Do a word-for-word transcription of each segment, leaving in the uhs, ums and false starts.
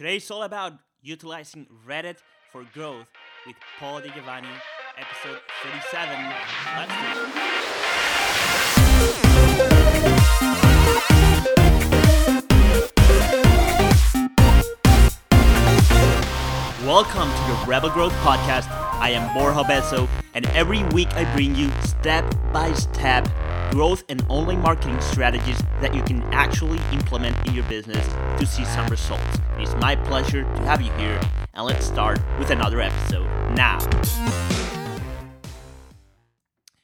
Today is all about utilizing Reddit for growth with Paul DiGiovanni, episode thirty-seven. Let's go. Welcome to the Rebel Growth Podcast. I am Borja Bezzo, and every week I bring you step-by-step growth and online marketing strategies that you can actually implement in your business to see some results. It is my pleasure to have you here, and let's start with another episode now.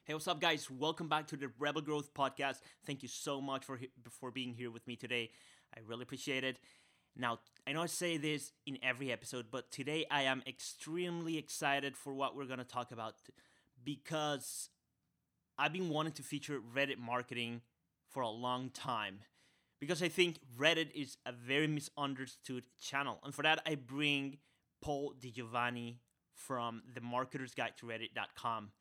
Hey, what's up, guys? Welcome back to the Rebel Growth Podcast. Thank you so much for for being here with me today. I really appreciate it. Now, I know I say this in every episode, but today I am extremely excited for what we're going to talk about because I've been wanting to feature Reddit marketing for a long time because I think Reddit is a very misunderstood channel. And for that, I bring Paul DiGiovanni from the Marketers Guide to Reddit dot com.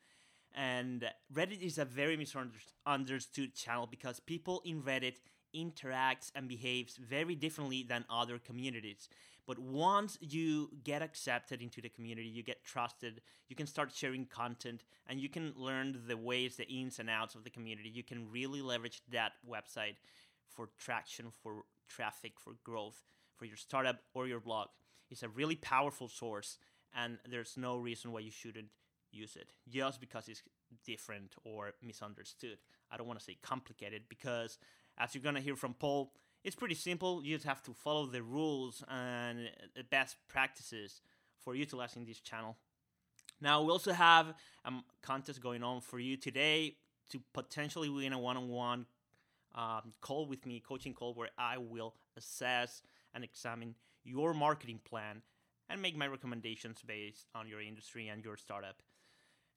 And Reddit is a very misunderstood channel because people in Reddit interacts and behaves very differently than other communities. But once you get accepted into the community, you get trusted, you can start sharing content, and you can learn the ways, the ins and outs of the community. You can really leverage that website for traction, for traffic, for growth, for your startup or your blog. It's a really powerful source, and there's no reason why you shouldn't use it just because it's different or misunderstood. I don't want to say complicated because, as you're going to hear from Paul, it's pretty simple. You just have to follow the rules and the best practices for utilizing this channel. Now, we also have a contest going on for you today to potentially win a one-on-one um, call with me, coaching call, where I will assess and examine your marketing plan and make my recommendations based on your industry and your startup.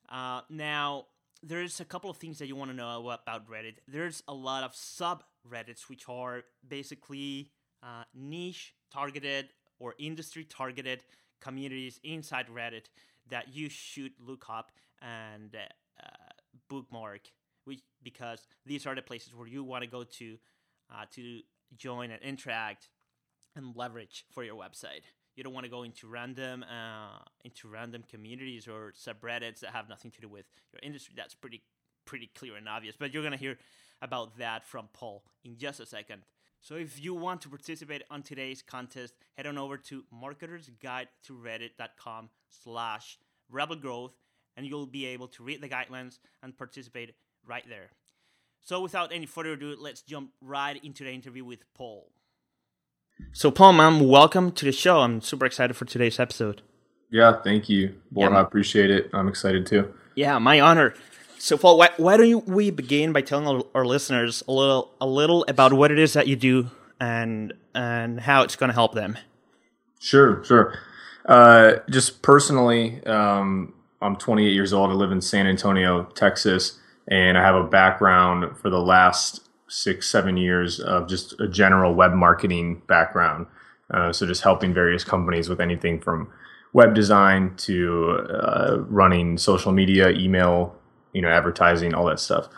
Uh, now, there's a couple of things that you want to know about Reddit. There's a lot of subreddits, which are basically uh, niche targeted or industry targeted communities inside Reddit that you should look up and uh, bookmark, which, because these are the places where you want to go to uh, to join and interact and leverage for your website. You don't want to go into random uh, into random communities or subreddits that have nothing to do with your industry. That's pretty pretty clear and obvious, but you're going to hear about that from Paul in just a second. So if you want to participate on today's contest, head on over to marketersguidetoreddit.com slash rebelgrowth, and you'll be able to read the guidelines and participate right there. So without any further ado, let's jump right into the interview with Paul. So, Paul, man, welcome to the show. I'm super excited for today's episode. Yeah, thank you, Borja. Yeah. I appreciate it. I'm excited, too. Yeah, my honor. So, Paul, why, why don't you, we begin by telling our, our listeners a little a little about what it is that you do and and how it's going to help them? Sure, sure. Uh, just personally, um, I'm twenty-eight years old. I live in San Antonio, Texas, and I have a background for the last six, seven years of just a general web marketing background. Uh, so just helping various companies with anything from web design to uh, running social media, email, you know, advertising, all that stuff.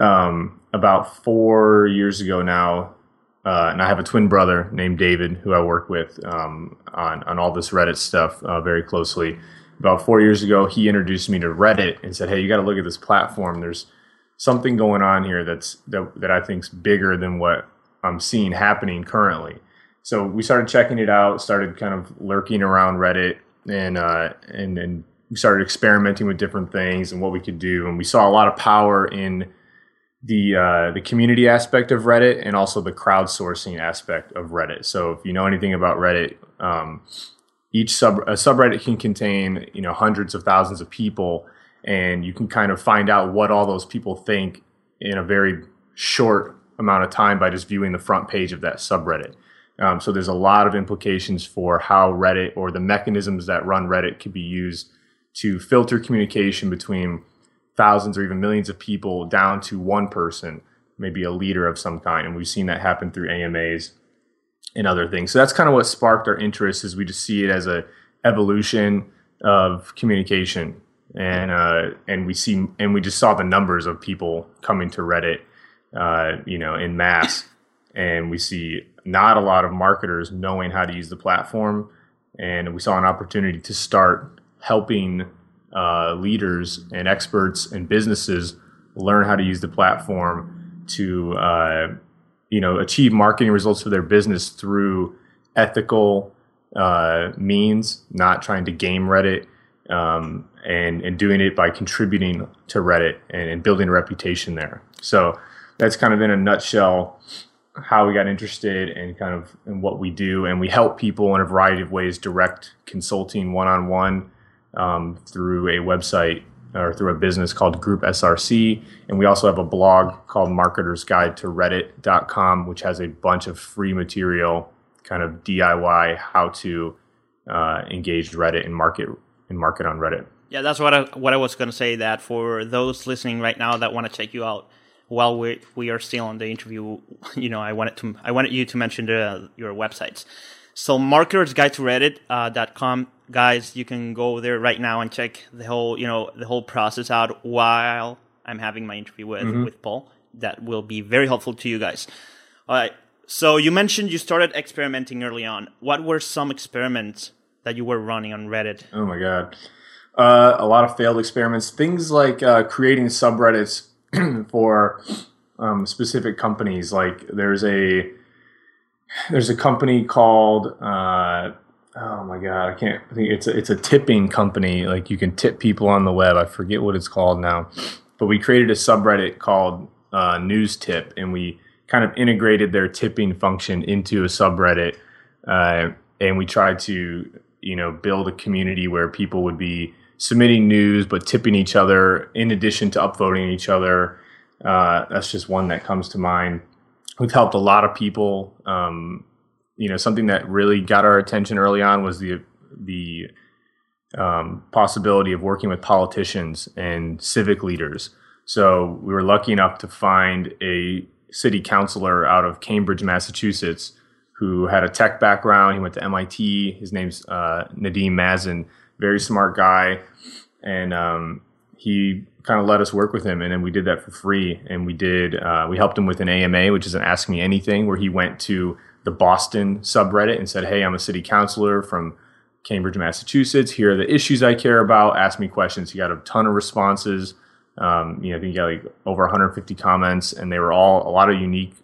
Um, about four years ago now, uh, and I have a twin brother named David who I work with um, on, on all this Reddit stuff uh, very closely. About four years ago, he introduced me to Reddit and said, hey, you got to look at this platform. There's something going on here that's that, that I think's bigger than what I'm seeing happening currently. So we started checking it out, started kind of lurking around Reddit, and uh, and and we started experimenting with different things and what we could do. And we saw a lot of power in the uh, the community aspect of Reddit and also the crowdsourcing aspect of Reddit. So if you know anything about Reddit, um, each sub a subreddit can contain you know hundreds of thousands of people. And you can kind of find out what all those people think in a very short amount of time by just viewing the front page of that subreddit. Um, so there's a lot of implications for how Reddit or the mechanisms that run Reddit could be used to filter communication between thousands or even millions of people down to one person, maybe a leader of some kind. And we've seen that happen through A M As and other things. So that's kind of what sparked our interest, is we just see it as an evolution of communication. And uh, and we see and we just saw the numbers of people coming to Reddit, uh, you know, in mass, and we see not a lot of marketers knowing how to use the platform. And we saw an opportunity to start helping uh, leaders and experts and businesses learn how to use the platform to, uh, you know, achieve marketing results for their business through ethical uh, means, not trying to game Reddit, um, and, and doing it by contributing to Reddit and, and building a reputation there. So that's kind of in a nutshell how we got interested and kind of in what we do. And we help people in a variety of ways, direct consulting one-on-one um, through a website or through a business called Group S R C. And we also have a blog called Marketers Guide to Reddit dot com, which has a bunch of free material, kind of D I Y, how to uh, engage Reddit and market and market on Reddit. Yeah, that's what I, what I was going to say, that for those listening right now that want to check you out, while we we are still on the interview, you know, I wanted to I wanted you to mention the, your websites. So Marketers Guide to Reddit dot com, uh, guys, you can go there right now and check the whole you know the whole process out while I'm having my interview with, mm-hmm. with Paul. That will be very helpful to you guys. All right. So you mentioned you started experimenting early on. What were some experiments that you were running on Reddit? Oh my God, uh, a lot of failed experiments. Things like uh, creating subreddits for um, specific companies. Like there's a there's a company called uh, oh my god I can't I think it's a, it's a tipping company. Like you can tip people on the web. I forget what it's called now, but we created a subreddit called uh, News Tip, and we kind of integrated their tipping function into a subreddit, uh, and we tried to you know build a community where people would be submitting news, but tipping each other in addition to upvoting each other. Uh, that's just one that comes to mind. We've helped a lot of people. Um, you know, something that really got our attention early on was the the um, possibility of working with politicians and civic leaders. So we were lucky enough to find a city councilor out of Cambridge, Massachusetts, who had a tech background. He went to M I T. His name's uh, Nadeem Mazen. Very smart guy, and um, he kind of let us work with him, and then we did that for free. And we did uh, we helped him with an A M A, which is an Ask Me Anything, where he went to the Boston subreddit and said, "Hey, I'm a city councilor from Cambridge, Massachusetts. Here are the issues I care about. Ask me questions." He got a ton of responses. Um, you know, I think he got like over one hundred fifty comments, and they were all a lot of unique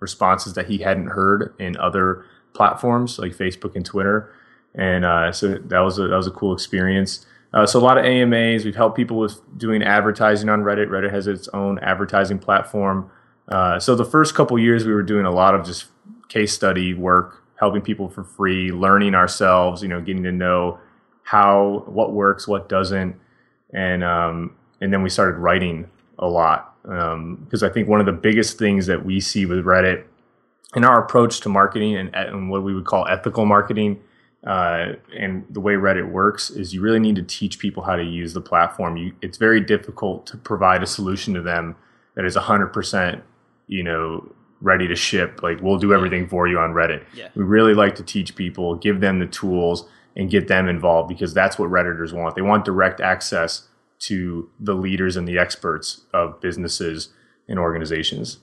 responses that he hadn't heard in other platforms like Facebook and Twitter. And uh, so that was a, that was a cool experience. Uh, so a lot of A M As. We've helped people with doing advertising on Reddit. Reddit has its own advertising platform. Uh, so the first couple years, we were doing a lot of just case study work, helping people for free, learning ourselves. You know, getting to know how what works, what doesn't, and um, and then we started writing a lot because um, I think one of the biggest things that we see with Reddit in our approach to marketing and, and what we would call ethical marketing. Uh, and the way Reddit works is you really need to teach people how to use the platform. You, it's very difficult to provide a solution to them that is one hundred percent, you know, ready to ship. Like, we'll do everything for you on Reddit. Yeah. We really like to teach people, give them the tools, and get them involved because that's what Redditors want. They want direct access to the leaders and the experts of businesses and organizations.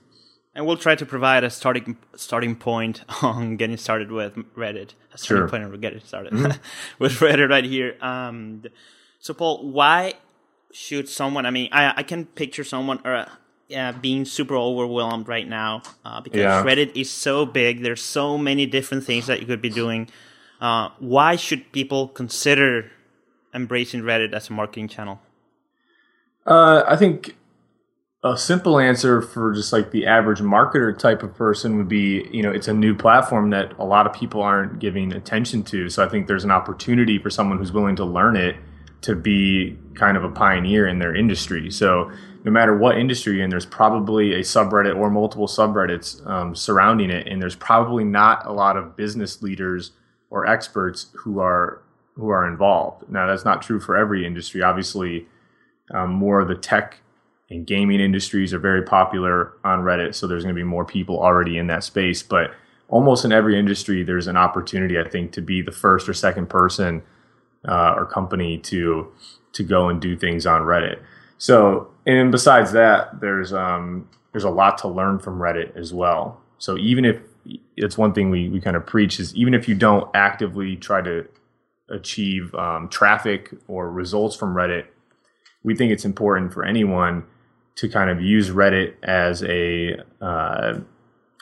And we'll try to provide a starting starting point on getting started with Reddit. A starting sure. point on getting started mm-hmm. with Reddit right here. Um, so, Paul, why should someone, I mean, I, I can picture someone uh, uh, being super overwhelmed right now uh, because yeah. Reddit is so big. There's so many different things that you could be doing. Uh, why should people consider embracing Reddit as a marketing channel? Uh, I think... A simple answer for just like the average marketer type of person would be, you know, it's a new platform that a lot of people aren't giving attention to. So I think there's an opportunity for someone who's willing to learn it to be kind of a pioneer in their industry. So no matter what industry you're in, there's probably a subreddit or multiple subreddits um, surrounding it. And there's probably not a lot of business leaders or experts who are who are involved. Now, that's not true for every industry. Obviously, um, more of the tech and gaming industries are very popular on Reddit, so there's going to be more people already in that space. But almost in every industry, there's an opportunity, I think, to be the first or second person uh, or company to to go and do things on Reddit. So, and besides that, there's um, there's a lot to learn from Reddit as well. So even if it's one thing we, we kind of preach is even if you don't actively try to achieve um, traffic or results from Reddit, we think it's important for anyone to kind of use Reddit as a uh,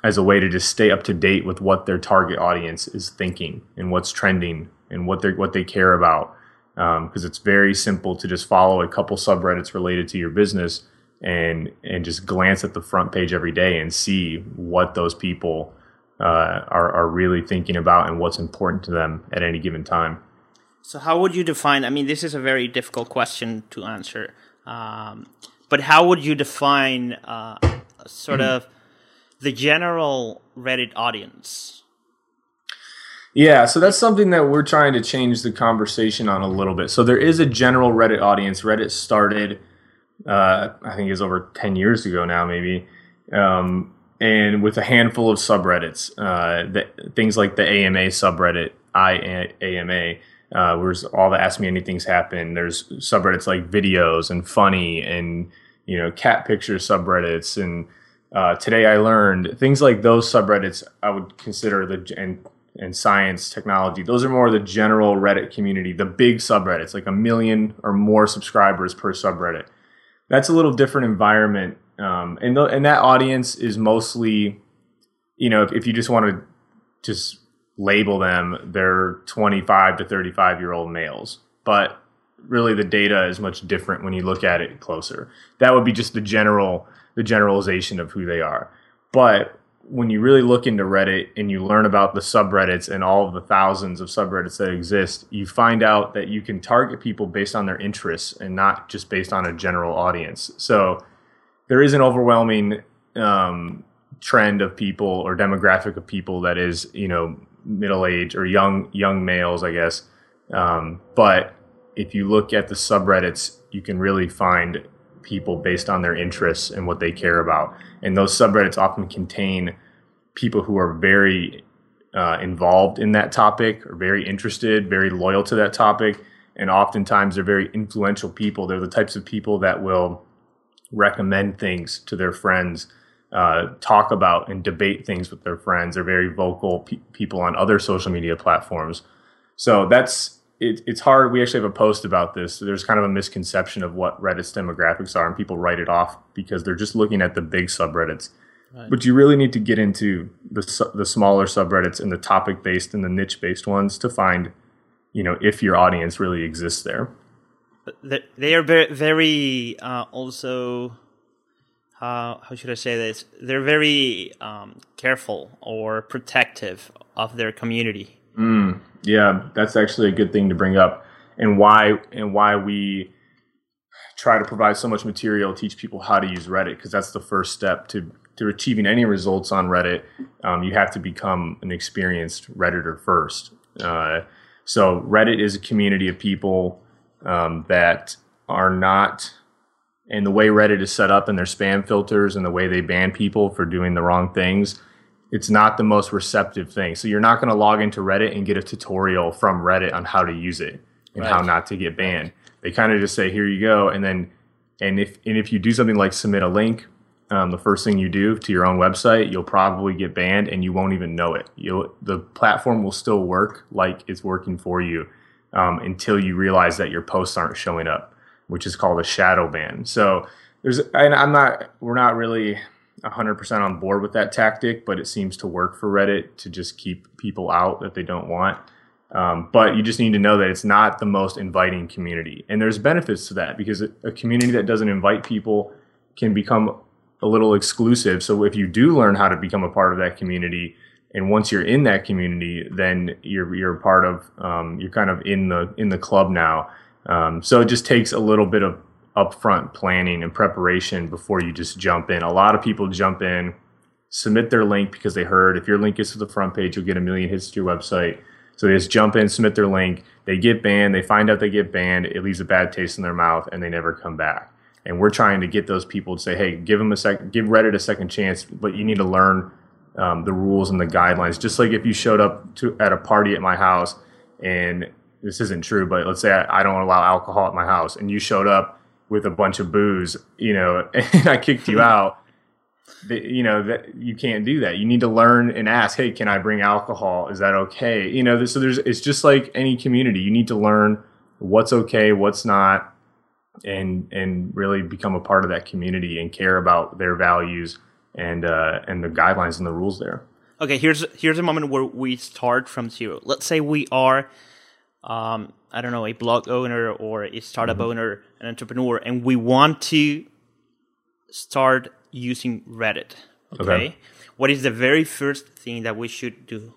as a way to just stay up to date with what their target audience is thinking and what's trending and what they what they care about. Because um, it's very simple to just follow a couple subreddits related to your business and and just glance at the front page every day and see what those people uh, are are really thinking about and what's important to them at any given time. So how would you define, I mean, this is a very difficult question to answer, um, but how would you define uh, sort of the general Reddit audience? Yeah, so that's something that we're trying to change the conversation on a little bit. So there is a general Reddit audience. Reddit started, uh, I think it was over ten years ago now maybe, um, and with a handful of subreddits, uh, that, things like the A M A subreddit, I A M A, Uh, where's all the Ask Me Anything's happen. There's subreddits like videos and funny and, you know, cat picture subreddits and uh, today I learned, things like those subreddits I would consider the and and science, technology. Those are more the general Reddit community, the big subreddits, like a million or more subscribers per subreddit. That's a little different environment, um, and th- and that audience is mostly, you know, if, if you just want to just label them, they're twenty-five to thirty-five year old males, but really the data is much different when you look at it closer. That would be just the general, the generalization of who they are. But when you really look into Reddit and you learn about the subreddits and all of the thousands of subreddits that exist, you find out that you can target people based on their interests and not just based on a general audience. So there is an overwhelming um, trend of people or demographic of people that is, you know, middle age or young young males, I guess. Um, but if you look at the subreddits, you can really find people based on their interests and what they care about. And those subreddits often contain people who are very uh, involved in that topic or very interested, very loyal to that topic. And oftentimes they're very influential people. They're the types of people that will recommend things to their friends, Uh, talk about and debate things with their friends. They're very vocal pe- people on other social media platforms. So that's, it, it's hard. We actually have a post about this. So there's kind of a misconception of what Reddit's demographics are, and people write it off because they're just looking at the big subreddits. Right. But you really need to get into the su- the smaller subreddits and the topic-based and the niche-based ones to find, you know, if your audience really exists there. But they are very uh, also... Uh, how should I say this? They're very um, careful or protective of their community. Mm, yeah, that's actually a good thing to bring up, and why and why we try to provide so much material, teach people how to use Reddit, because that's the first step to to achieving any results on Reddit. Um, you have to become an experienced Redditor first. Uh, so Reddit is a community of people um, that are not. And the way Reddit is set up and their spam filters and the way they ban people for doing the wrong things, it's not the most receptive thing. So you're not going to log into Reddit and get a tutorial from Reddit on how to use it and right. how not to get banned. They kind of just say, here you go. And then, and if, and if you do something like submit a link, um, the first thing you do to your own website, you'll probably get banned and you won't even know it. You'll, the platform will still work like it's working for you um, until you realize that your posts aren't showing up, which is called a shadow ban. So there's, and I'm not, we're not really one hundred percent on board with that tactic, but it seems to work for Reddit to just keep people out that they don't want. Um, but you just need to know that it's not the most inviting community. And there's benefits to that, because a community that doesn't invite people can become a little exclusive. So if you do learn how to become a part of that community, and once you're in that community, then you're you're part of, um, you're kind of in the in the club now. Um, so it just takes a little bit of upfront planning and preparation before you just jump in. A lot of people jump in, submit their link because they heard if your link gets to the front page, you'll get a million hits to your website. So they just jump in, submit their link. They get banned. They find out they get banned. It leaves a bad taste in their mouth and they never come back. And we're trying to get those people to say, hey, give them a sec, give Reddit a second chance, but you need to learn um, the rules and the guidelines. Just like if you showed up to at a party at my house and this isn't true, but let's say I, I don't allow alcohol at my house and you showed up with a bunch of booze, you know, and I kicked you out. The, you know, that you can't do that. You need to learn and ask, hey, can I bring alcohol? Is that okay? You know, so there's, it's just like any community. You need to learn what's okay, what's not, and and really become a part of that community and care about their values and uh, and the guidelines and the rules there. Okay, here's here's a moment where we start from zero. Let's say we are, um, I don't know, a blog owner or a startup mm-hmm. owner, an entrepreneur, and we want to start using Reddit. Okay? okay. What is the very first thing that we should do?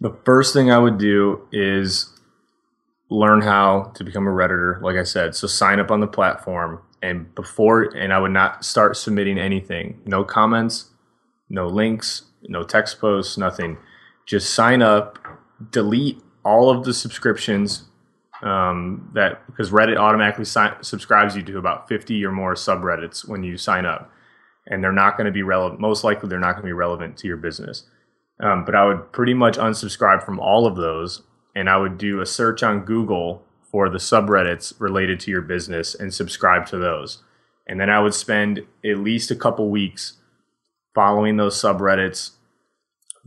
The first thing I would do is learn how to become a Redditor, like I said. So sign up on the platform, and before, and I would not start submitting anything. No comments, no links, no text posts, nothing. Just sign up, delete all of the subscriptions um, that, because Reddit automatically si- subscribes you to about fifty or more subreddits when you sign up. And they're not going to be relevant. Most likely, they're not going to be relevant to your business. Um, but I would pretty much unsubscribe from all of those, and I would do a search on Google for the subreddits related to your business and subscribe to those. And then I would spend at least a couple weeks following those subreddits,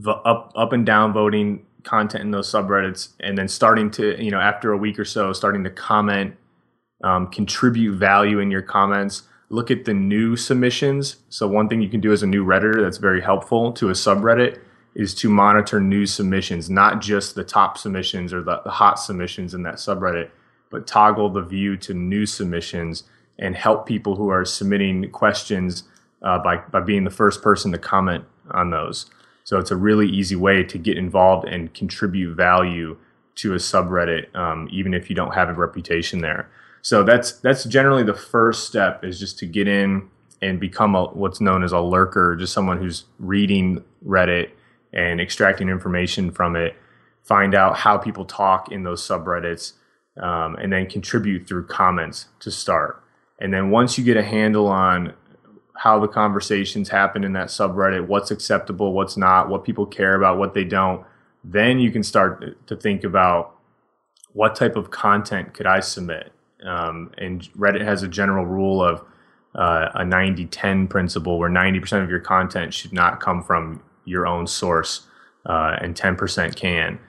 up up and down voting content in those subreddits, and then starting to, you know, after a week or so, starting to comment, um, contribute value in your comments. Look at the new submissions. So one thing you can do as a new Redditor that's very helpful to a subreddit is to monitor new submissions, not just the top submissions or the hot submissions in that subreddit, but toggle the view to new submissions and help people who are submitting questions uh, by, by being the first person to comment on those. So it's a really easy way to get involved and contribute value to a subreddit, um, even if you don't have a reputation there. So that's that's generally the first step, is just to get in and become a, what's known as a lurker, just someone who's reading Reddit and extracting information from it, find out how people talk in those subreddits, um, and then contribute through comments to start. And then once you get a handle on how the conversations happen in that subreddit, what's acceptable, what's not, what people care about, what they don't, then you can start to think about what type of content could I submit? Um, and Reddit has a general rule of uh, a ninety ten principle, where ninety percent of your content should not come from your own source uh, and ten percent can.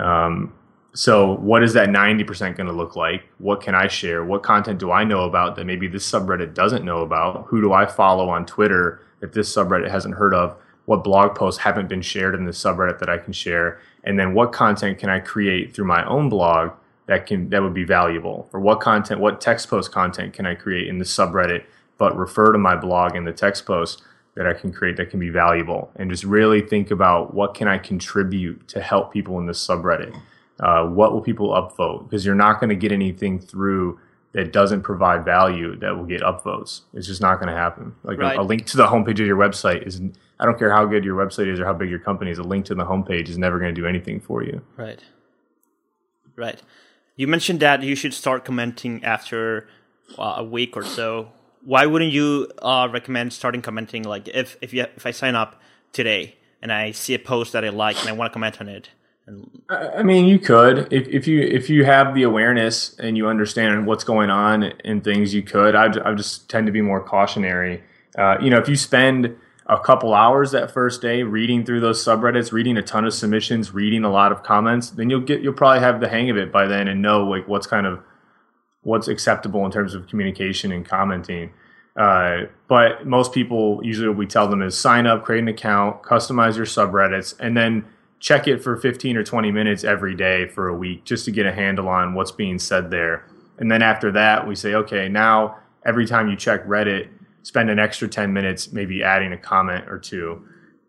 Um, so what is that ninety percent going to look like? What can I share? What content do I know about that maybe this subreddit doesn't know about? Who do I follow on Twitter that this subreddit hasn't heard of? What blog posts haven't been shared in this subreddit that I can share? And then what content can I create through my own blog that can that would be valuable? Or what content, what text post content can I create in the subreddit but refer to my blog in the text post that I can create that can be valuable? And just really think about, what can I contribute to help people in this subreddit? Uh, what will people upvote? Because you're not going to get anything through that doesn't provide value that will get upvotes. It's just not going to happen. Like right. a, a link to the homepage of your website is, I don't care how good your website is or how big your company is, a link to the homepage is never going to do anything for you. Right. Right. You mentioned that you should start commenting after uh, a week or so. Why wouldn't you uh, recommend starting commenting? Like if if, you, if I sign up today and I see a post that I like and I want to comment on it. And I mean, you could. If if you if you have the awareness and you understand what's going on and things, you could. I, I just tend to be more cautionary. Uh, you know, if you spend a couple hours that first day reading through those subreddits, reading a ton of submissions, reading a lot of comments, then you'll get you'll probably have the hang of it by then and know like what's kind of what's acceptable in terms of communication and commenting. Uh, but most people, usually what we tell them is sign up, create an account, customize your subreddits, and then check it for fifteen or twenty minutes every day for a week just to get a handle on what's being said there. And then after that, we say, okay, now every time you check Reddit, spend an extra ten minutes maybe adding a comment or two.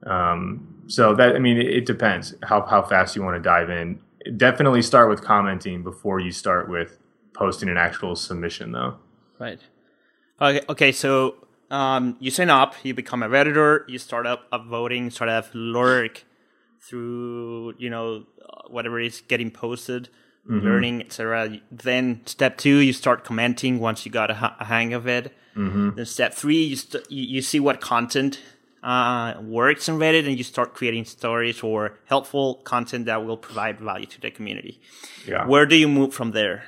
Um, so that, I mean, it, it depends how, how fast you want to dive in. Definitely start with commenting before you start with posting an actual submission, though. Right. Okay, okay so um, you sign up, you become a Redditor, you start up upvoting, sort of lurk through, you know, whatever is getting posted, mm-hmm. learning, et cetera. Then step two, you start commenting once you got a, ha- a hang of it. Mm-hmm. Then step three, you, st- you see what content uh, works on Reddit, and you start creating stories or helpful content that will provide value to the community. Yeah. Where do you move from there?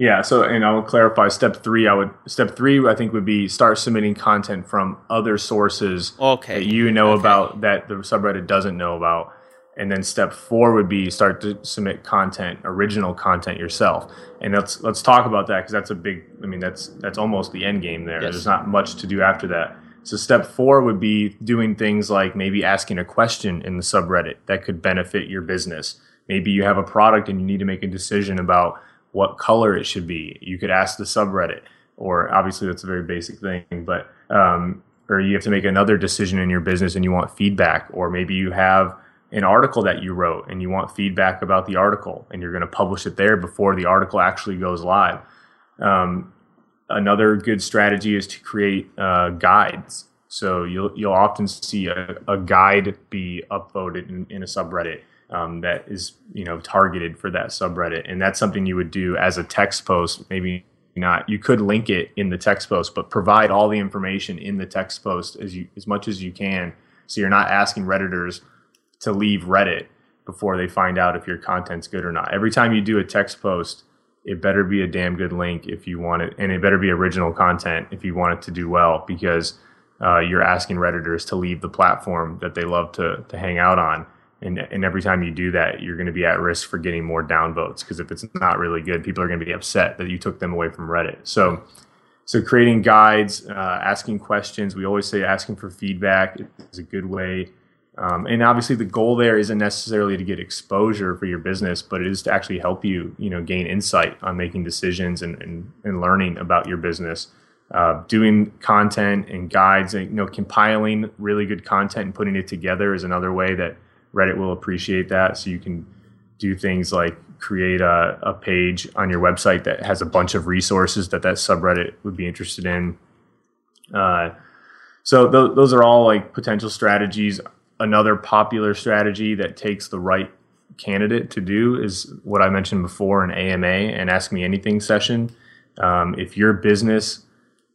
Yeah. So, and I will clarify step three. I would step three, I think, would be start submitting content from other sources okay. that you know okay. about that the subreddit doesn't know about. And then step four would be start to submit content, original content yourself. And let's let's talk about that, because that's a big. I mean, that's that's almost the end game there. Yes. There's not much to do after that. So step four would be doing things like maybe asking a question in the subreddit that could benefit your business. Maybe you have a product and you need to make a decision about what color it should be. You could ask the subreddit, or obviously that's a very basic thing, but um, or you have to make another decision in your business and you want feedback, or maybe you have an article that you wrote and you want feedback about the article and you're going to publish it there before the article actually goes live. Um, another good strategy is to create uh, guides. So you'll you'll often see a, a guide be upvoted in, in a subreddit. Um, that is, you know, targeted for that subreddit. And that's something you would do as a text post. Maybe not, you could link it in the text post, but provide all the information in the text post as you, as much as you can. So you're not asking Redditors to leave Reddit before they find out if your content's good or not. Every time you do a text post, it better be a damn good link if you want it. And it better be original content if you want it to do well, because uh, you're asking Redditors to leave the platform that they love to to hang out on. And, and every time you do that, you're going to be at risk for getting more downvotes, because if it's not really good, people are going to be upset that you took them away from Reddit. So so creating guides, uh, asking questions. We always say asking for feedback is a good way. Um, and obviously the goal there isn't necessarily to get exposure for your business, but it is to actually help you, you know, gain insight on making decisions and, and, and learning about your business. Uh, doing content and guides, and, you know, compiling really good content and putting it together is another way that Reddit will appreciate that. So you can do things like create a, a page on your website that has a bunch of resources that that subreddit would be interested in. Uh, so th- those are all like potential strategies. Another popular strategy that takes the right candidate to do is what I mentioned before, an A M A, an Ask Me Anything session. Um, if your business,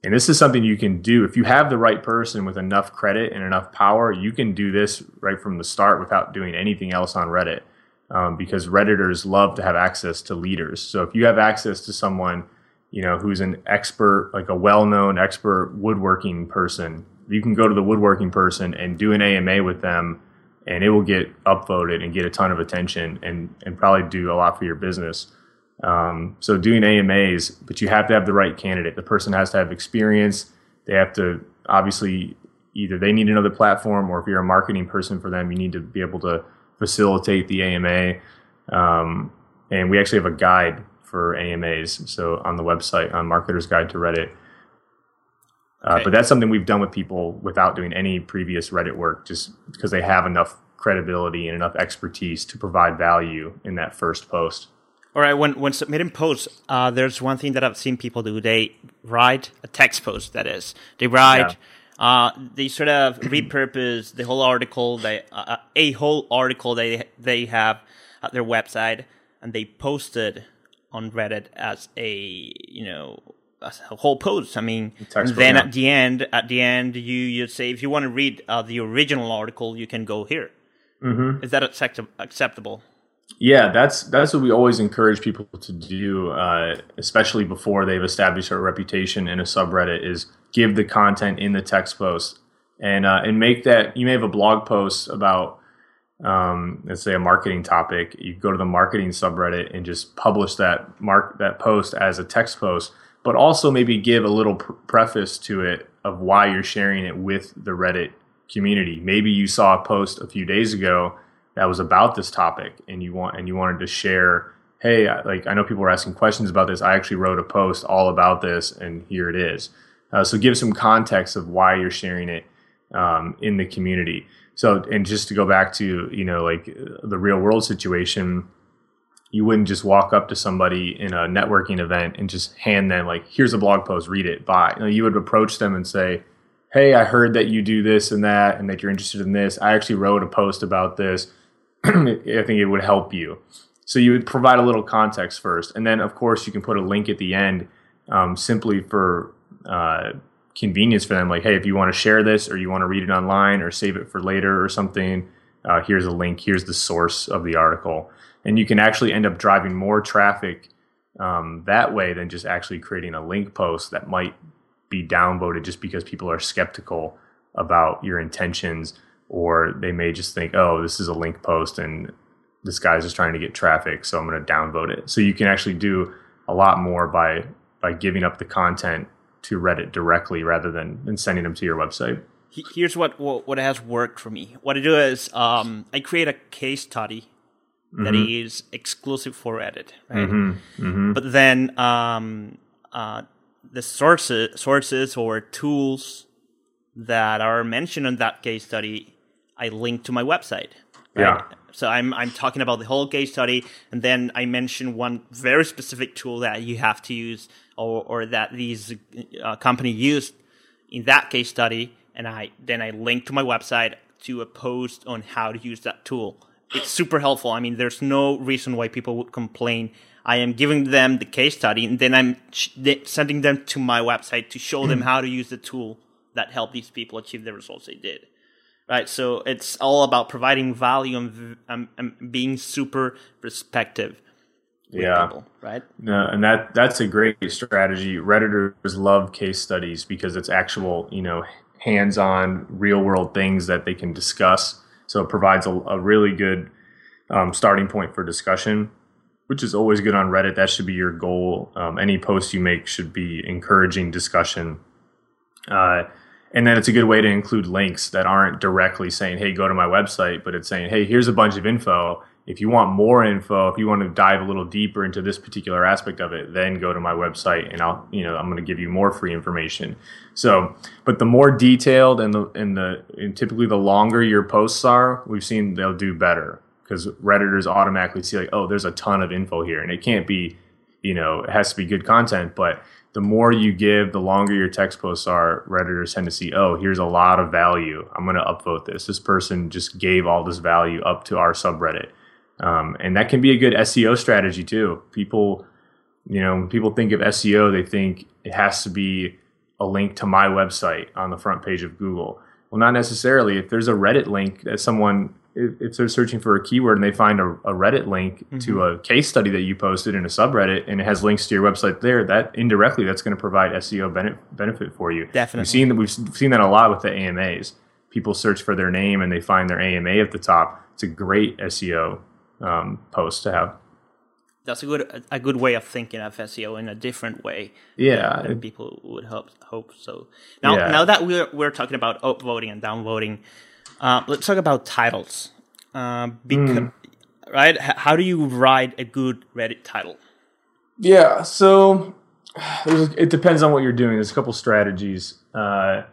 and this is something you can do, if you have the right person with enough credit and enough power, you can do this right from the start without doing anything else on Reddit, um, because Redditors love to have access to leaders. So if you have access to someone, you know, who's an expert, like a well-known expert woodworking person, you can go to the woodworking person and do an A M A with them, and it will get upvoted and get a ton of attention and, and probably do a lot for your business. Um, so doing A M As, but you have to have the right candidate. The person has to have experience. They have to, obviously, either they need another platform, or if you're a marketing person for them, you need to be able to facilitate the A M A. Um, and we actually have a guide for A M As. So on the website, on Marketers Guide to Reddit. Uh, okay. But that's something we've done with people without doing any previous Reddit work, just because they have enough credibility and enough expertise to provide value in that first post. All right, when, when submitting posts, uh, there's one thing that I've seen people do. They write a text post, that is. They write, yeah. uh, they sort of repurpose the whole article, they, uh, a whole article they, they have at their website, and they post it on Reddit as a, you know, as a whole post. I mean, and then yeah. at the end, at the end, you, you say, if you want to read uh, the original article, you can go here. Mm-hmm. Is that accept- acceptable? Yeah, that's that's what we always encourage people to do, uh, especially before they've established a reputation in a subreddit, is give the content in the text post and uh, and make that. You may have a blog post about, um, let's say, a marketing topic. You go to the marketing subreddit and just publish that mark that post as a text post, but also maybe give a little pr- preface to it of why you're sharing it with the Reddit community. Maybe you saw a post a few days ago that was about this topic, and you want and you wanted to share, hey, like, I know people were asking questions about this. I actually wrote a post all about this, and here it is. Uh, so give some context of why you're sharing it um, in the community. So, and just to go back to, you know, like the real world situation, you wouldn't just walk up to somebody in a networking event and just hand them, like, here's a blog post, read it, bye. You know, you would approach them and say, hey, I heard that you do this and that, and that you're interested in this. I actually wrote a post about this. I think it would help you. So you would provide a little context first. And then, of course, you can put a link at the end um, simply for uh, convenience for them. Like, hey, if you want to share this, or you want to read it online or save it for later or something, uh, here's a link. Here's the source of the article. And you can actually end up driving more traffic um, that way than just actually creating a link post that might be downvoted just because people are skeptical about your intentions, or they may just think, oh, this is a link post and this guy's just trying to get traffic, so I'm going to downvote it. So you can actually do a lot more by by giving up the content to Reddit directly rather than, than sending them to your website. Here's what, what what has worked for me. What I do is um, I create a case study that mm-hmm. is exclusive for Reddit, right? Mm-hmm. Mm-hmm. But then um, uh, the sources, sources or tools that are mentioned in that case study, I link to my website. Right? Yeah. So I'm I'm talking about the whole case study, and then I mention one very specific tool that you have to use, or or that these uh, company used in that case study. And I then I link to my website to a post on how to use that tool. It's super helpful. I mean, there's no reason why people would complain. I am giving them the case study, and then I'm sh- sending them to my website to show them how to use the tool that helped these people achieve the results they did. Right? So it's all about providing value and, um, and being super respective with yeah. people, right? No, and that that's a great strategy. Redditors love case studies because it's actual, you know, hands-on real-world things that they can discuss. So it provides a, a really good um, starting point for discussion, which is always good on Reddit. That should be your goal. Um, any post you make should be encouraging discussion. Uh, and then it's a good way to include links that aren't directly saying, hey, go to my website, but it's saying, hey, here's a bunch of info. If you want more info, if you want to dive a little deeper into this particular aspect of it, then go to my website and I'll, you know, I'm going to give you more free information. So, but the more detailed and the, and the, and typically the longer your posts are, we've seen they'll do better because Redditors automatically see like, oh, there's a ton of info here, and it can't be, you know, it has to be good content, but the more you give, the longer your text posts are, Redditors tend to see, oh, here's a lot of value. I'm going to upvote this. This person just gave all this value up to our subreddit. Um, and that can be a good S E O strategy too. People, you know, when people think of S E O, they think it has to be a link to my website on the front page of Google. Well, not necessarily. If there's a Reddit link that someone, if, if they're searching for a keyword and they find a, a Reddit link mm-hmm. to a case study that you posted in a subreddit and it has links to your website there, that indirectly, that's going to provide S E O ben- benefit for you. Definitely. We've seen that, we've seen that a lot with the A M As. People search for their name and they find their A M A at the top. It's a great S E O um post to have. That's a good a good way of thinking of S E O in a different way. Yeah, than, than people would hope hope so. Now yeah. now that we're we're talking about upvoting and downvoting, uh, let's talk about titles. Uh, because, mm. right? H- how do you write a good Reddit title? Yeah, so it depends on what you're doing. There's a couple strategies. Uh,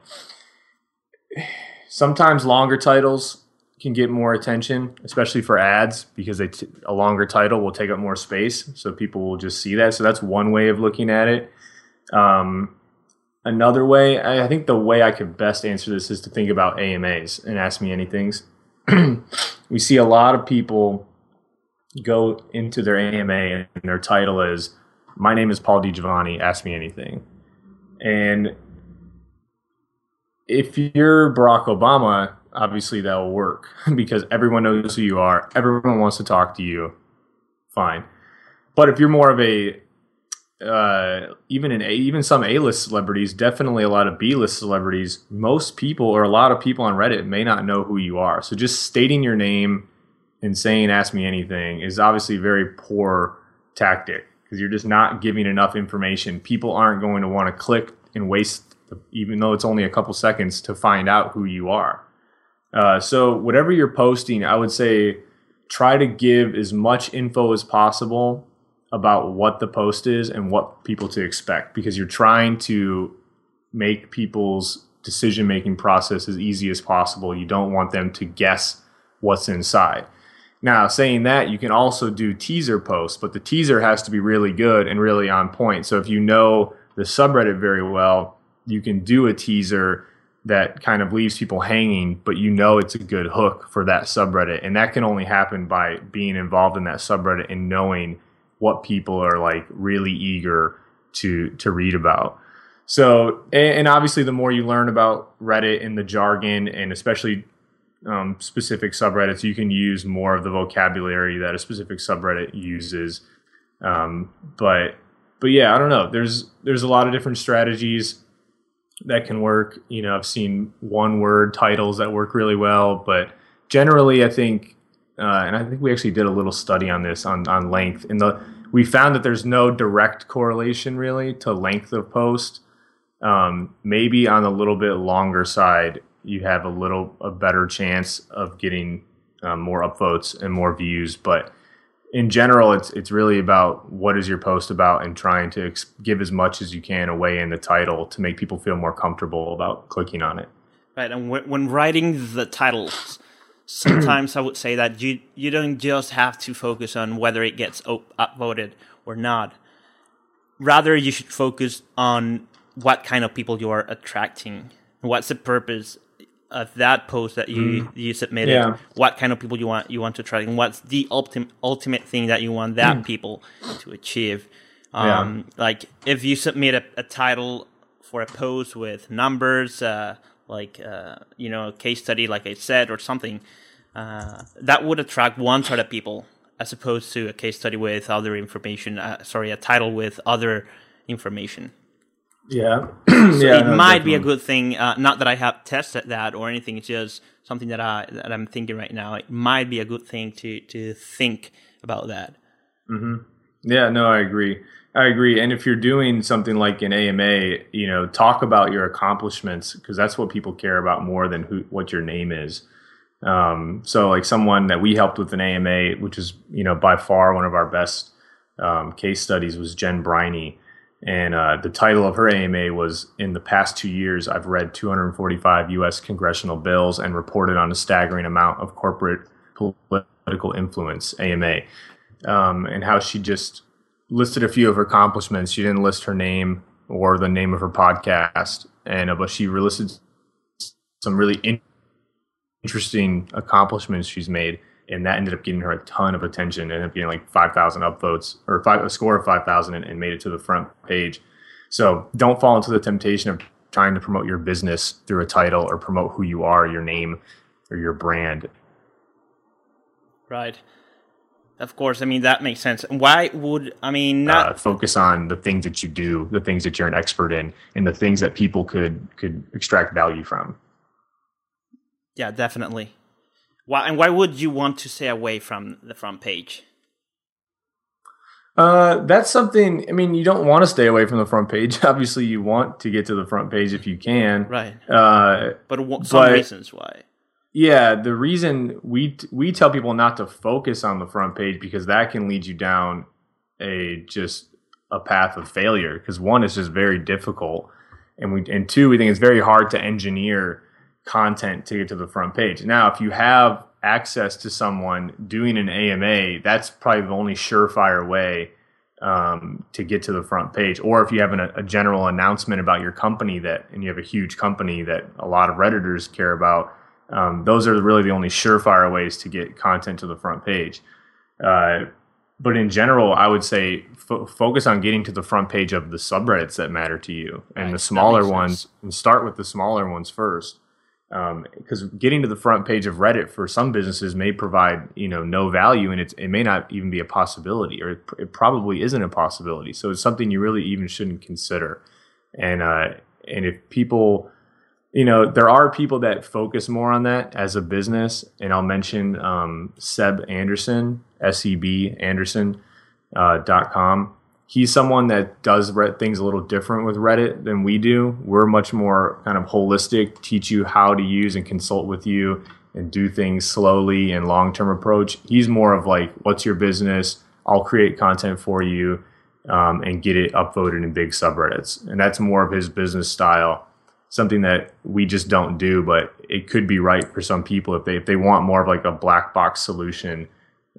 sometimes longer titles can get more attention, especially for ads, because they t- a longer title will take up more space, so people will just see that. So that's one way of looking at it. Um, another way, I, I think the way I could best answer this is to think about A M As and Ask Me Anythings. We see a lot of people go into their A M A and their title is, my name is Paul DiGiovanni, ask me anything. And if you're Barack Obama, obviously that will work because everyone knows who you are. Everyone wants to talk to you. Fine. But if you're more of a, uh, even an A, even some A-list celebrities, definitely a lot of B-list celebrities, most people or a lot of people on Reddit may not know who you are. So just stating your name and saying, ask me anything is obviously a very poor tactic because you're just not giving enough information. People aren't going to want to click and waste, the, even though it's only a couple seconds, to find out who you are. Uh, so whatever you're posting, I would say try to give as much info as possible about what the post is and what people to expect, because you're trying to make people's decision-making process as easy as possible. You don't want them to guess what's inside. Now, saying that, you can also do teaser posts, but the teaser has to be really good and really on point. So if you know the subreddit very well, you can do a teaser that kind of leaves people hanging, but you know it's a good hook for that subreddit. And that can only happen by being involved in that subreddit and knowing what people are like really eager to to read about. So, and obviously the more you learn about Reddit and the jargon, and especially um, specific subreddits, you can use more of the vocabulary that a specific subreddit uses. Um, but but yeah, I don't know. There's there's a lot of different strategies that can work. You know, I've seen one word titles that work really well, but generally I think, uh, and I think we actually did a little study on this on, on length, and the, we found that there's no direct correlation really to length of post. Um, maybe on the little bit longer side, you have a little, a better chance of getting um, more upvotes and more views. But in general, it's, it's really about what is your post about and trying to ex- give as much as you can away in the title to make people feel more comfortable about clicking on it. Right. And w- when writing the titles, sometimes I would say that you, you don't just have to focus on whether it gets op- upvoted or not. Rather, you should focus on what kind of people you are attracting. What's the purpose of that post that you, mm. you submitted? Yeah. What kind of people you want you want to attract? And what's the ultim- ultimate thing that you want that mm. people to achieve? Um, yeah. Like if you submit a, a title for a post with numbers, uh, like uh, you know, a case study, like I said, or something, uh, that would attract one sort of people as opposed to a case study with other information. Uh, sorry, a title with other information. Yeah, so yeah, it no, might definitely. be a good thing. Uh, not that I have tested that or anything. It's just something that I that I'm thinking right now. It might be a good thing to to think about that. Mm-hmm. Yeah, no, I agree. I agree. And if you're doing something like an A M A, you know, talk about your accomplishments, because that's what people care about more than who what your name is. Um, so, like someone that we helped with an A M A, which is you know by far one of our best um, case studies, was Jen Briney. And uh, the title of her A M A was, in the past two years, I've read two hundred forty-five U S congressional bills and reported on a staggering amount of corporate political influence, A M A. Um, and how she just listed a few of her accomplishments. She didn't list her name or the name of her podcast. And uh, but she listed some really in- interesting accomplishments she's made. And that ended up getting her a ton of attention. Ended up getting like five thousand upvotes or five, a score of five thousand and, and made it to the front page. So don't fall into the temptation of trying to promote your business through a title or promote who you are, your name, or your brand. Right. Of course. I mean, that makes sense. Why would, I mean, not... Uh, focus on the things that you do, the things that you're an expert in, and the things that people could, could extract value from. Yeah, definitely. Why, and why would you want to stay away from the front page? Uh, that's something, I mean, you don't want to stay away from the front page. Obviously, you want to get to the front page if you can. Right. Uh, but what, some but, reasons why. Yeah, the reason we we tell people not to focus on the front page because that can lead you down a just a path of failure. Because one, it's just very difficult. And, we, and two, we think it's very hard to engineer content to get to the front page. Now, if you have access to someone doing an A M A, that's probably the only surefire way um, to get to the front page. Or if you have an, a general announcement about your company that, and you have a huge company that a lot of Redditors care about, um, those are really the only surefire ways to get content to the front page. Uh, but in general, I would say fo- focus on getting to the front page of the subreddits that matter to you and right, the smaller ones, and start with the smaller ones first. Um, because getting to the front page of Reddit for some businesses may provide, you know, no value, and it's, it may not even be a possibility, or it, pr- it probably isn't a possibility. So it's something you really even shouldn't consider. And, uh, and if people, you know, there are people that focus more on that as a business, and I'll mention, um, Seb Anderson, S E B Anderson, uh, dot com. He's someone that does re- things a little different with Reddit than we do. We're much more kind of holistic, teach you how to use and consult with you and do things slowly and long-term approach. He's more of like, what's your business? I'll create content for you um, and get it upvoted in big subreddits. And that's more of his business style, something that we just don't do, but it could be right for some people. If they if they want more of like a black box solution,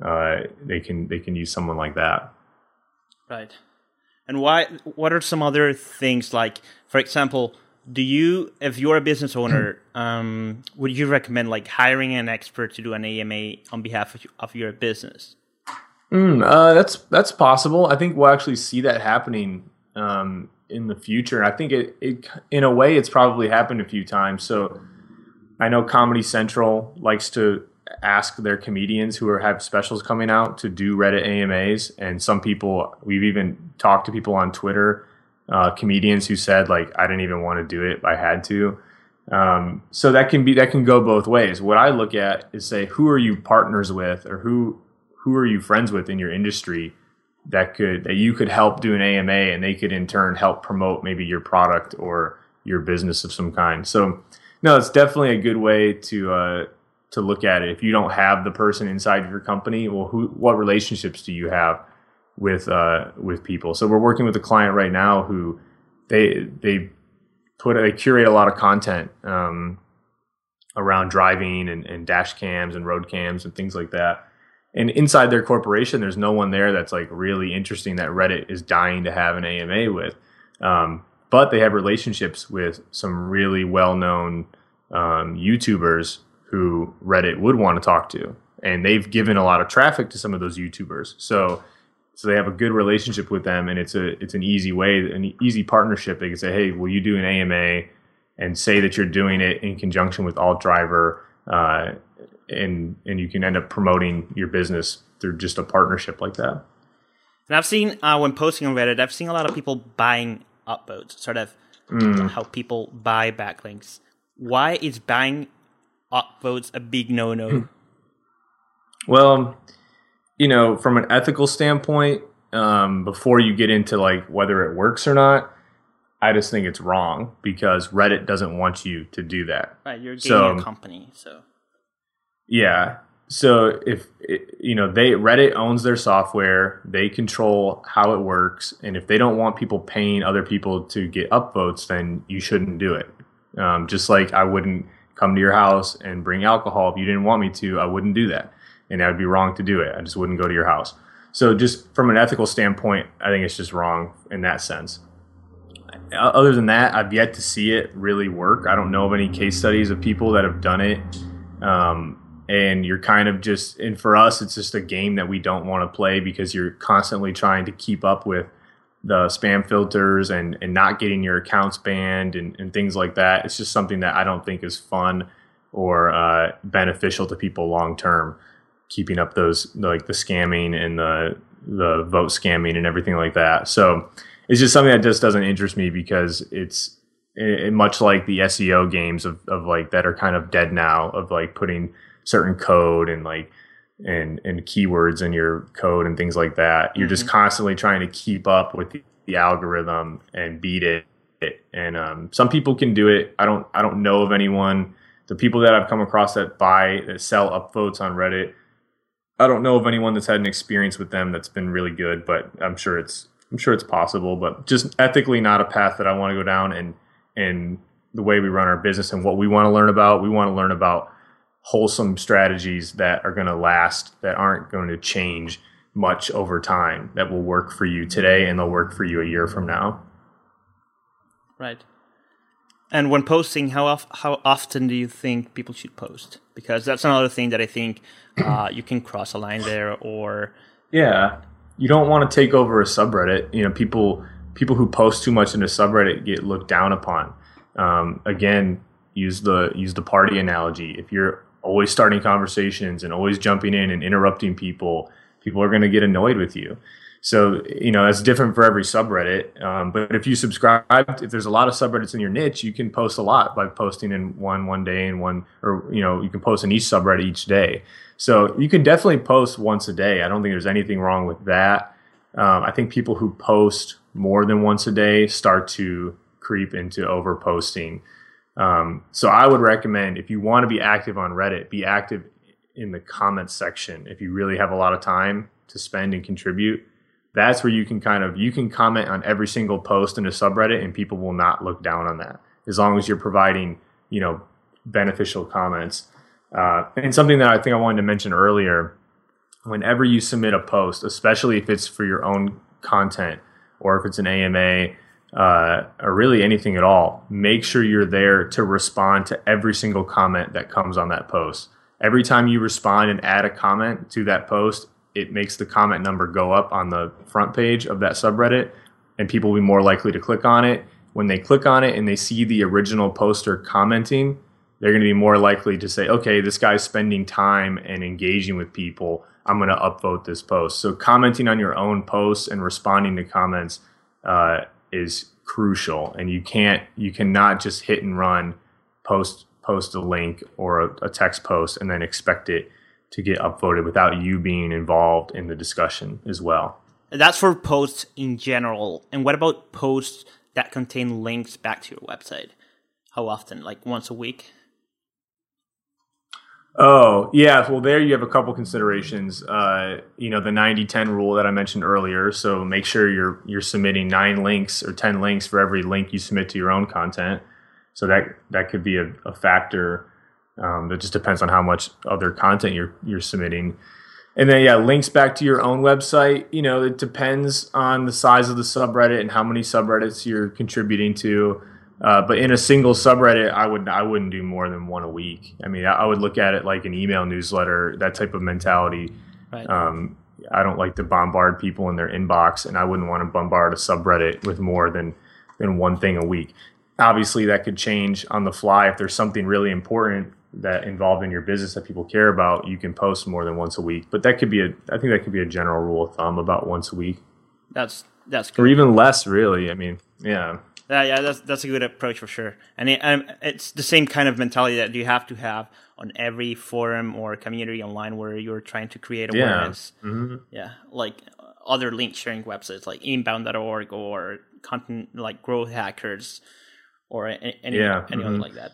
uh, they can they can use someone like that. Right. And why? What are some other things like, for example, do you, if you're a business owner, um, would you recommend like hiring an expert to do an A M A on behalf of, of your business? Mm, uh, that's that's possible. I think we'll actually see that happening um, in the future. I think it, it, in a way, it's probably happened a few times. So I know Comedy Central likes to ask their comedians who are, have specials coming out to do Reddit A M As. And some people, we've even talked to people on Twitter, uh, comedians who said like, I didn't even want to do it, I had to. Um, so that can be, that can go both ways. What I look at is say, who are you partners with, or who, who are you friends with in your industry that could, that you could help do an A M A, and they could in turn help promote maybe your product or your business of some kind. So no, it's definitely a good way to, uh, to look at it. If you don't have the person inside your company, well, who, what relationships do you have with, uh, with people? So we're working with a client right now who they, they put, they curate a lot of content, um, around driving and, and dash cams and road cams and things like that. And inside their corporation, there's no one there that's like really interesting that Reddit is dying to have an A M A with. Um, but they have relationships with some really well-known, um, YouTubers who Reddit would want to talk to. And they've given a lot of traffic to some of those YouTubers. So, so they have a good relationship with them, and it's a, it's an easy way, an easy partnership. They can say, hey, will you do an A M A, and say that you're doing it in conjunction with AltDriver, uh, and, and you can end up promoting your business through just a partnership like that. And I've seen, uh, when posting on Reddit, I've seen a lot of people buying upvotes, sort of mm. how people buy backlinks. Why is buying upvotes a big no-no? Well, you know, from an ethical standpoint, um, before you get into like whether it works or not, I just think it's wrong because Reddit doesn't want you to do that. Right, you're getting so, a company, so yeah. So if it, you know, they Reddit owns their software, they control how it works, and if they don't want people paying other people to get upvotes, then you shouldn't do it. Um, just like I wouldn't come to your house and bring alcohol. If you didn't want me to, I wouldn't do that. And that would be wrong to do it. I just wouldn't go to your house. So just from an ethical standpoint, I think it's just wrong in that sense. Other than that, I've yet to see it really work. I don't know of any case studies of people that have done it. Um, and you're kind of just, and for us, it's just a game that we don't want to play because you're constantly trying to keep up with the spam filters and, and not getting your accounts banned and, and things like that. It's just something that I don't think is fun or uh, beneficial to people long term, keeping up those like the scamming and the the vote scamming and everything like that. So it's just something that just doesn't interest me because it's it, much like the S E O games of, of like that are kind of dead now, of like putting certain code and like and and keywords in your code and things like that. You're mm-hmm. just constantly trying to keep up with the, the algorithm and beat it. And um, some people can do it. I don't I don't know of anyone. The people that I've come across that buy, that sell upvotes on Reddit, I don't know of anyone that's had an experience with them that's been really good, but I'm sure it's I'm sure it's possible, but just ethically not a path that I want to go down. And and the way we run our business and what we want to learn about, we want to learn about wholesome strategies that are going to last, that aren't going to change much over time, that will work for you today and they'll work for you a year from now. Right. And when posting, how of, how often do you think people should post? Because that's another thing that I think uh, you can cross a line there. Or yeah, you don't want to take over a subreddit. You know, people people who post too much in a subreddit get looked down upon. Um, again, use the use the party analogy. If you're always starting conversations and always jumping in and interrupting people, people are going to get annoyed with you. So, you know, that's different for every subreddit. Um, but if you subscribe, if there's a lot of subreddits in your niche, you can post a lot by posting in one one day and one, or, you know, you can post in each subreddit each day. So you can definitely post once a day. I don't think there's anything wrong with that. Um, I think people who post more than once a day start to creep into overposting. Um, so I would recommend, if you want to be active on Reddit, be active in the comments section. If you really have a lot of time to spend and contribute, that's where you can kind of, you can comment on every single post in a subreddit and people will not look down on that, as long as you're providing, you know, beneficial comments. Uh, and something that I think I wanted to mention earlier, whenever you submit a post, especially if it's for your own content or if it's an A M A, Uh, or really anything at all, make sure you're there to respond to every single comment that comes on that post. Every time you respond and add a comment to that post, it makes the comment number go up on the front page of that subreddit, and people will be more likely to click on it. When they click on it and they see the original poster commenting, they're going to be more likely to say, okay, this guy's spending time and engaging with people. I'm going to upvote this post. So commenting on your own posts and responding to comments uh, is crucial. And you can't, you cannot just hit and run, post post a link or a, a text post and then expect it to get upvoted without you being involved in the discussion as well. That's for posts in general. And what about posts that contain links back to your website? How often? Like once a week? Oh, yeah. Well, there you have a couple considerations. Uh, you know, the ninety ten rule that I mentioned earlier. So make sure you're you're submitting nine links or ten links for every link you submit to your own content. So that that could be a, a factor. Um, that just depends on how much other content you're you're submitting. And then, yeah, links back to your own website. You know, it depends on the size of the subreddit and how many subreddits you're contributing to. Uh, but in a single subreddit, I would I wouldn't do more than one a week. I mean, I, I would look at it like an email newsletter, that type of mentality. Right. Um, I don't like to bombard people in their inbox, and I wouldn't want to bombard a subreddit with more than than one thing a week. Obviously, that could change on the fly. If there's something really important that involved in your business that people care about, you can post more than once a week. But that could be a I think that could be a general rule of thumb, about once a week. That's that's good. Or even less, really. I mean, yeah. Uh, yeah, that's that's a good approach for sure. And it, um, it's the same kind of mentality that you have to have on every forum or community online where you're trying to create awareness. Yeah, mm-hmm. yeah. Like other link sharing websites like inbound dot org or content like Growth Hackers or any, yeah. anyone mm-hmm. like that.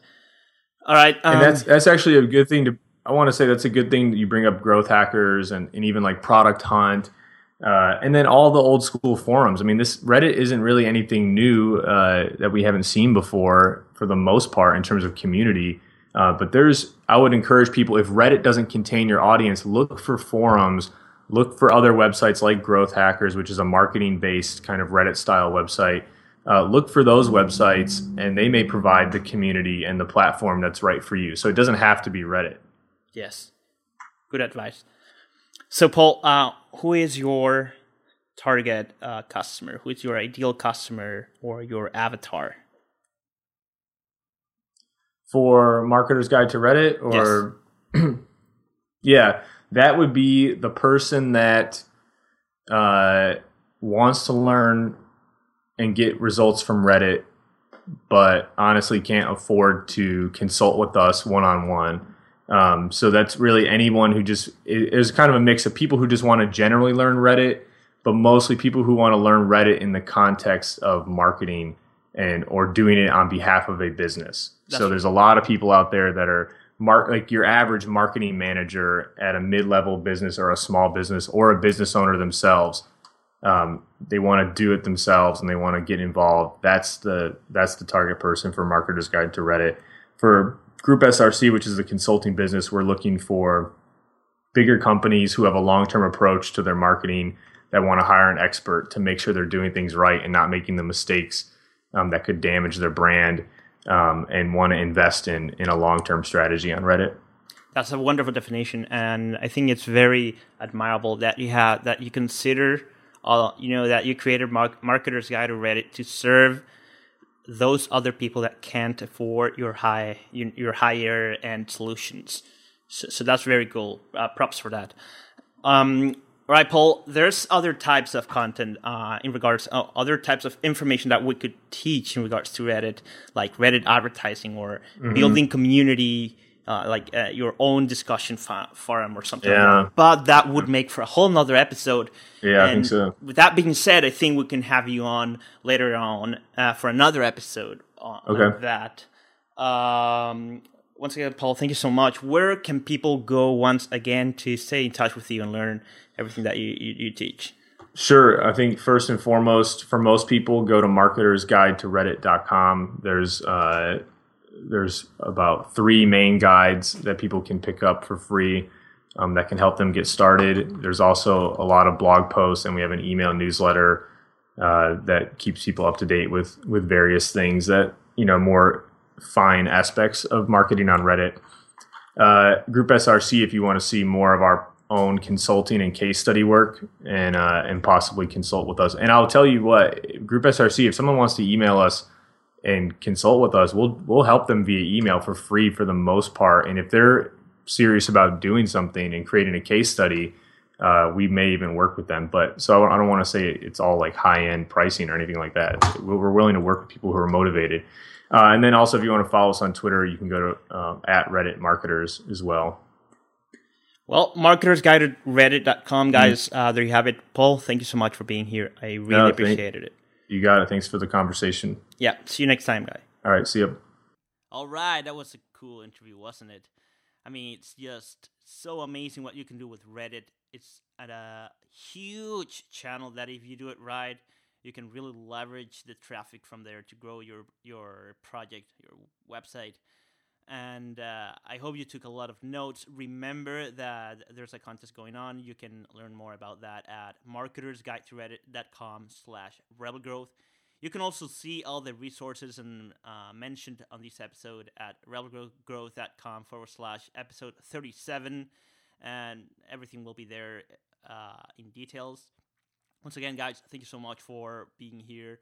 All right. Um, and that's that's actually a good thing to – I want to say that's a good thing that you bring up, Growth Hackers and, and even like Product Hunt. Uh, and then all the old school forums. I mean, this Reddit isn't really anything new uh, that we haven't seen before for the most part in terms of community. Uh, but there's, I would encourage people, if Reddit doesn't contain your audience, look for forums, look for other websites like Growth Hackers, which is a marketing-based kind of Reddit-style website. Uh, look for those websites, and they may provide the community and the platform that's right for you. So it doesn't have to be Reddit. Yes, good advice. So, Paul, uh, who is your target uh, customer? Who is your ideal customer or your avatar? For Marketer's Guide to Reddit? Or yes. Yeah, that would be the person that uh, wants to learn and get results from Reddit, but honestly can't afford to consult with us one-on-one. Um, so that's really anyone who just is kind of a mix of people who just want to generally learn Reddit, but mostly people who want to learn Reddit in the context of marketing and or doing it on behalf of a business. That's so there's a lot of people out there that are mark like your average marketing manager at a mid-level business or a small business or a business owner themselves. Um, they want to do it themselves and they want to get involved. That's the that's the target person for Marketer's Guide to Reddit. For Group S R C, which is the consulting business, we're looking for bigger companies who have a long-term approach to their marketing that want to hire an expert to make sure they're doing things right and not making the mistakes um, that could damage their brand um, and want to invest in in a long-term strategy on Reddit. That's a wonderful definition, and I think it's very admirable that you have that you consider, uh, you know, that you created Mar- Marketer's Guide to Reddit to serve those other people that can't afford your high your higher end solutions. So, so that's very cool. Uh, props for that. Um, all right, Paul, there's other types of content uh, in regards uh, other types of information that we could teach in regards to Reddit, like Reddit advertising or mm-hmm. building community, uh, like uh, your own discussion fa- forum or something yeah. like that. But that would make for a whole nother episode. Yeah, and I think so. With that being said, I think we can have you on later on uh, for another episode on okay. that. Um, once again, Paul, thank you so much. Where can people go once again to stay in touch with you and learn everything that you, you, you teach? Sure. I think first and foremost, for most people, go to marketers guide to reddit dot com. There's... Uh, There's about three main guides that people can pick up for free um, that can help them get started. There's also a lot of blog posts, and we have an email newsletter uh, that keeps people up to date with with various things that, you know, more fine aspects of marketing on Reddit. Uh, Group S R C, if you want to see more of our own consulting and case study work and, uh, and possibly consult with us. And I'll tell you what, Group S R C, if someone wants to email us, and consult with us. We'll we'll help them via email for free for the most part. And if they're serious about doing something and creating a case study, uh, we may even work with them. But so I, I don't want to say it's all like high-end pricing or anything like that. We're willing to work with people who are motivated. Uh, and then also, if you want to follow us on Twitter, you can go to uh, at Reddit Marketers as well. Well, Marketers Guide to Reddit dot com, guys. Mm-hmm. Uh, there you have it. Paul, thank you so much for being here. I really no, appreciated thank- it. You got it. Thanks for the conversation. Yeah. See you next time, guy. All right. See you. All right. That was a cool interview, wasn't it? I mean, it's just so amazing what you can do with Reddit. It's a huge channel that if you do it right, you can really leverage the traffic from there to grow your, your project, your website. And uh, I hope you took a lot of notes. Remember that there's a contest going on. You can learn more about that at marketers guide to reddit dot com slash rebel growth. You can also see all the resources and uh, mentioned on this episode at rebelgrowth.com forward slash episode 37. And everything will be there uh, in details. Once again, guys, thank you so much for being here.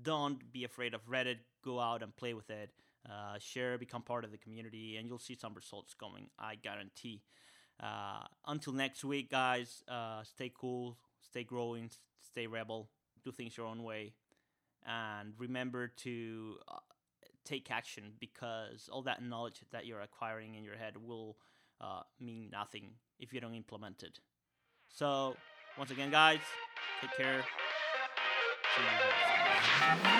Don't be afraid of Reddit. Go out and play with it. Uh, share, become part of the community, and you'll see some results coming, I guarantee. Uh, until next week, guys, uh, stay cool, stay growing, stay rebel, do things your own way, and remember to uh, take action, because all that knowledge that you're acquiring in your head will uh, mean nothing if you don't implement it. So, once again, guys, take care. See you guys.